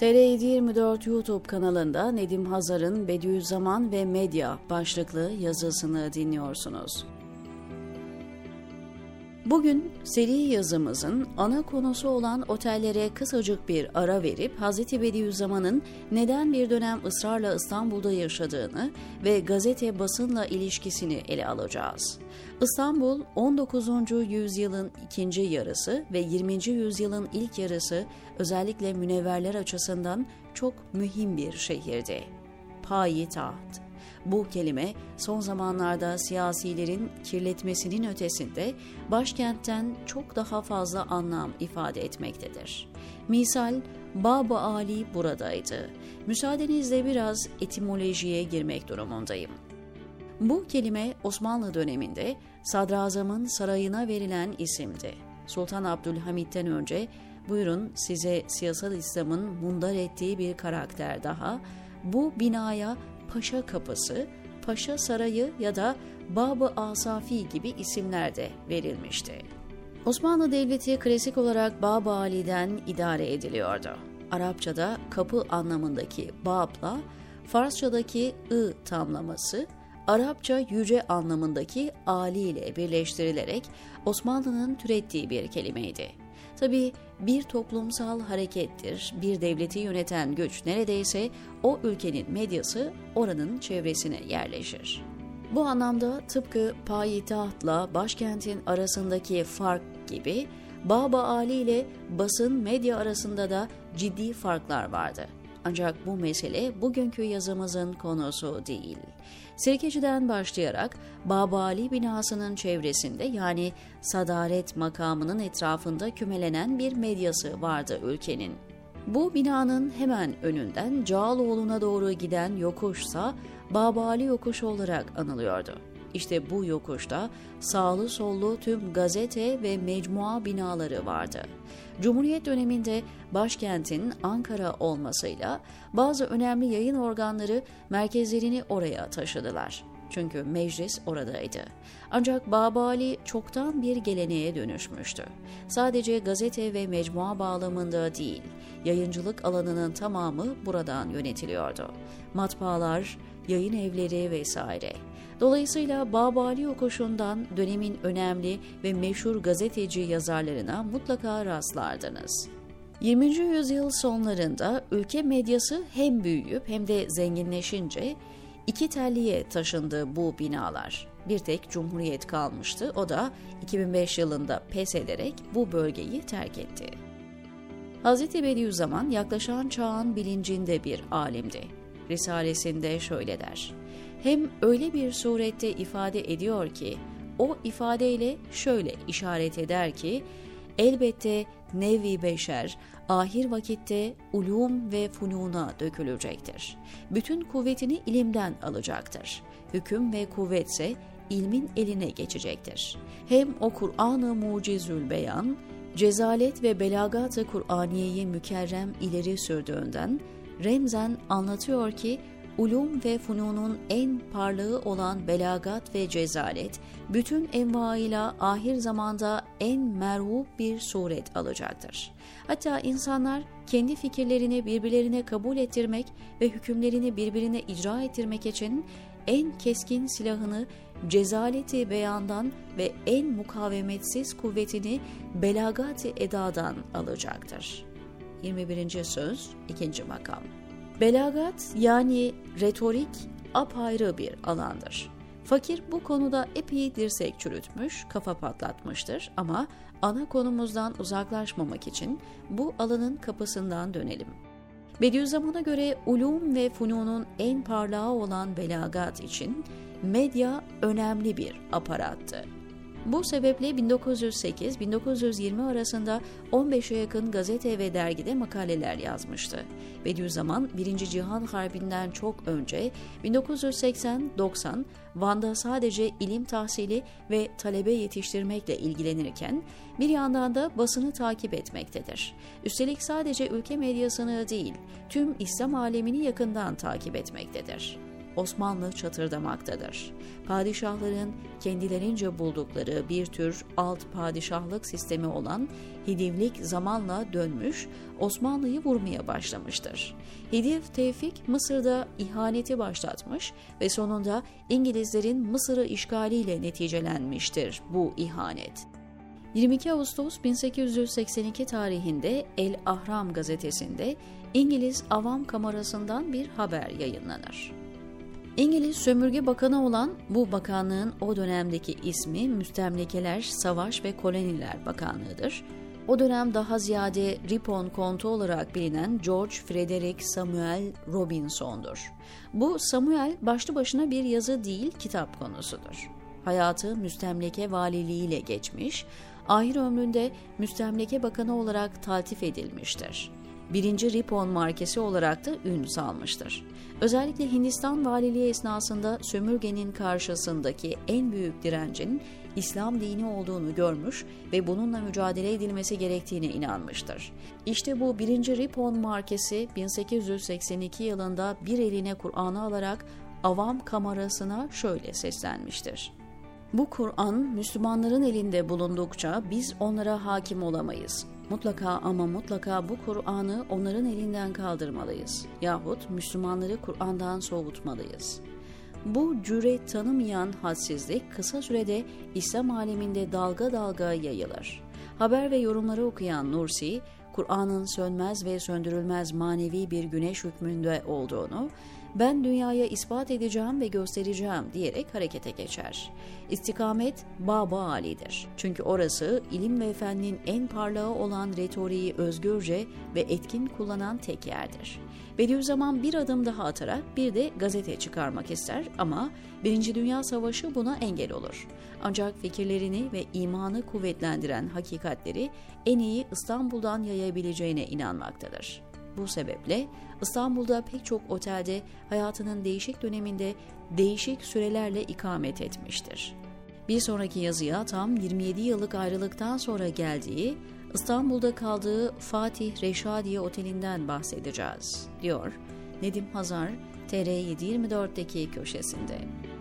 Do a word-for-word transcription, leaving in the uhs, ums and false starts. T R yedi yirmi dört YouTube kanalında Nedim Hazar'ın Bediüzzaman ve Medya başlıklı yazısını dinliyorsunuz. Bugün seri yazımızın ana konusu olan otellere kısacık bir ara verip Hz. Bediüzzaman'ın neden bir dönem ısrarla İstanbul'da yaşadığını ve gazete basınla ilişkisini ele alacağız. İstanbul, on dokuzuncu yüzyılın ikinci yarısı ve yirminci yüzyılın ilk yarısı özellikle münevverler açısından çok mühim bir şehirdi. Payitaht. Bu kelime son zamanlarda siyasilerin kirletmesinin ötesinde başkentten çok daha fazla anlam ifade etmektedir. Misal Bâb-ı Âli buradaydı. Müsaadenizle biraz etimolojiye girmek durumundayım. Bu kelime Osmanlı döneminde Sadrazam'ın sarayına verilen isimdi. Sultan Abdülhamid'den önce buyurun size siyasal İslam'ın mundar ettiği bir karakter daha, bu binaya Paşa Kapısı, Paşa Sarayı ya da Bâb-ı Âsâfi gibi isimler de verilmişti. Osmanlı Devleti klasik olarak Bâb-ı Âli'den idare ediliyordu. Arapçada kapı anlamındaki Bâb'la, Farsçadaki ı tamlaması, Arapça yüce anlamındaki Ali ile birleştirilerek Osmanlı'nın türettiği bir kelimeydi. Tabii bir toplumsal harekettir, bir devleti yöneten güç neredeyse o ülkenin medyası oranın çevresine yerleşir. Bu anlamda tıpkı payitahtla başkentin arasındaki fark gibi Bâb-ı Âli ile basın medya arasında da ciddi farklar vardı. Ancak bu mesele bugünkü yazımızın konusu değil. Sirkeci'den başlayarak Bâb-ı Âli binasının çevresinde yani sadaret makamının etrafında kümelenen bir medyası vardı ülkenin. Bu binanın hemen önünden Cağaloğlu'na doğru giden yokuşsa Bâb-ı Âli yokuşu olarak anılıyordu. İşte bu yokuşta sağlı sollu tüm gazete ve mecmua binaları vardı. Cumhuriyet döneminde başkentin Ankara olmasıyla bazı önemli yayın organları merkezlerini oraya taşıdılar. Çünkü meclis oradaydı. Ancak Bâb-ı Âli çoktan bir geleneğe dönüşmüştü. Sadece gazete ve mecmua bağlamında değil, yayıncılık alanının tamamı buradan yönetiliyordu. Matbaalar, yayın evleri vesaire. Dolayısıyla Bâb-ı Âli yokuşundan dönemin önemli ve meşhur gazeteci yazarlarına mutlaka rastlardınız. yirminci yüzyıl sonlarında ülke medyası hem büyüyüp hem de zenginleşince iki telliye taşındı bu binalar. Bir tek Cumhuriyet kalmıştı, o da iki bin beş yılında pes ederek bu bölgeyi terk etti. Hz. Bediüzzaman yaklaşan çağın bilincinde bir alimdi. Risalesinde şöyle der: hem öyle bir surette ifade ediyor ki, o ifadeyle şöyle işaret eder ki, elbette nevi beşer, ahir vakitte ulûm ve funûna dökülecektir. Bütün kuvvetini ilimden alacaktır. Hüküm ve kuvvetse ilmin eline geçecektir. Hem o Kur'an-ı Mucizül Beyan, Cezalet ve Belagat-ı Kur'aniye'yi mükerrem ileri sürdüğünden, remzen anlatıyor ki, ulûm ve fununun en parlağı olan Belagat ve Cezalet, bütün envaıyla ahir zamanda en merhub bir suret alacaktır. Hatta insanlar kendi fikirlerini birbirlerine kabul ettirmek ve hükümlerini birbirine icra ettirmek için en keskin silahını Cezalet-i Beyan'dan ve en mukavemetsiz kuvvetini Belagat-i Eda'dan alacaktır. yirmi birinci Söz, ikinci Makam. Belagat yani retorik apayrı bir alandır. Fakir bu konuda epey dirsek çürütmüş, kafa patlatmıştır ama ana konumuzdan uzaklaşmamak için bu alanın kapısından dönelim. Bediüzzaman'a göre ulûm ve fununun en parlağı olan belagat için medya önemli bir aparattı. Bu sebeple bin dokuz yüz sekiz - bin dokuz yüz yirmi arasında on beşe yakın gazete ve dergide makaleler yazmıştı. Bediüzzaman Birinci Cihan Harbi'nden çok önce bin dokuz yüz seksen doksan Van'da sadece ilim tahsili ve talebe yetiştirmekle ilgilenirken bir yandan da basını takip etmektedir. Üstelik sadece ülke medyasını değil, tüm İslam alemini yakından takip etmektedir. Osmanlı çatırdamaktadır. Padişahların kendilerince buldukları bir tür alt padişahlık sistemi olan Hidivlik zamanla dönmüş, Osmanlı'yı vurmaya başlamıştır. Hidiv Tevfik Mısır'da ihaneti başlatmış ve sonunda İngilizlerin Mısır'ı işgaliyle neticelenmiştir bu ihanet. yirmi iki Ağustos bin sekiz yüz seksen iki tarihinde El Ahram gazetesinde İngiliz Avam Kamerası'ndan bir haber yayınlanır. İngiliz Sömürge Bakanı olan bu bakanlığın o dönemdeki ismi Müstemlekeler, Savaş ve Koloniler Bakanlığı'dır. O dönem daha ziyade Ripon Kontu olarak bilinen George Frederick Samuel Robinson'dur. Bu Samuel başlı başına bir yazı değil, kitap konusudur. Hayatı müstemleke valiliğiyle geçmiş, ahir ömründe müstemleke bakanı olarak taltif edilmiştir. Birinci Ripon Markesi olarak da ün salmıştır. Özellikle Hindistan valiliği esnasında sömürgenin karşısındaki en büyük direncin İslam dini olduğunu görmüş ve bununla mücadele edilmesi gerektiğine inanmıştır. İşte bu Birinci Ripon Markesi bin sekiz yüz seksen iki yılında bir eline Kur'an'ı alarak Avam Kamerası'na şöyle seslenmiştir. Bu Kur'an Müslümanların elinde bulundukça biz onlara hakim olamayız. Mutlaka ama mutlaka bu Kur'an'ı onların elinden kaldırmalıyız yahut Müslümanları Kur'an'dan soğutmalıyız. Bu cüret tanımayan hadsizlik kısa sürede İslam aleminde dalga dalga yayılır. Haber ve yorumları okuyan Nursi, Kur'an'ın sönmez ve söndürülmez manevi bir güneş hükmünde olduğunu, ben dünyaya ispat edeceğim ve göstereceğim diyerek harekete geçer. İstikamet Bâb-ı Âli'dir. Çünkü orası ilim ve fennin en parlağı olan retoriği özgürce ve etkin kullanan tek yerdir. Bediüzzaman bir adım daha atarak bir de gazete çıkarmak ister ama Birinci Dünya Savaşı buna engel olur. Ancak fikirlerini ve imanı kuvvetlendiren hakikatleri en iyi İstanbul'dan yayabileceğine inanmaktadır. Bu sebeple İstanbul'da pek çok otelde hayatının değişik döneminde değişik sürelerle ikamet etmiştir. Bir sonraki yazıya tam yirmi yedi yıllık ayrılıktan sonra geldiği, İstanbul'da kaldığı Fatih Reşadiye Oteli'nden bahsedeceğiz, diyor Nedim Hazar T R yedi yüz yirmi dört'teki köşesinde.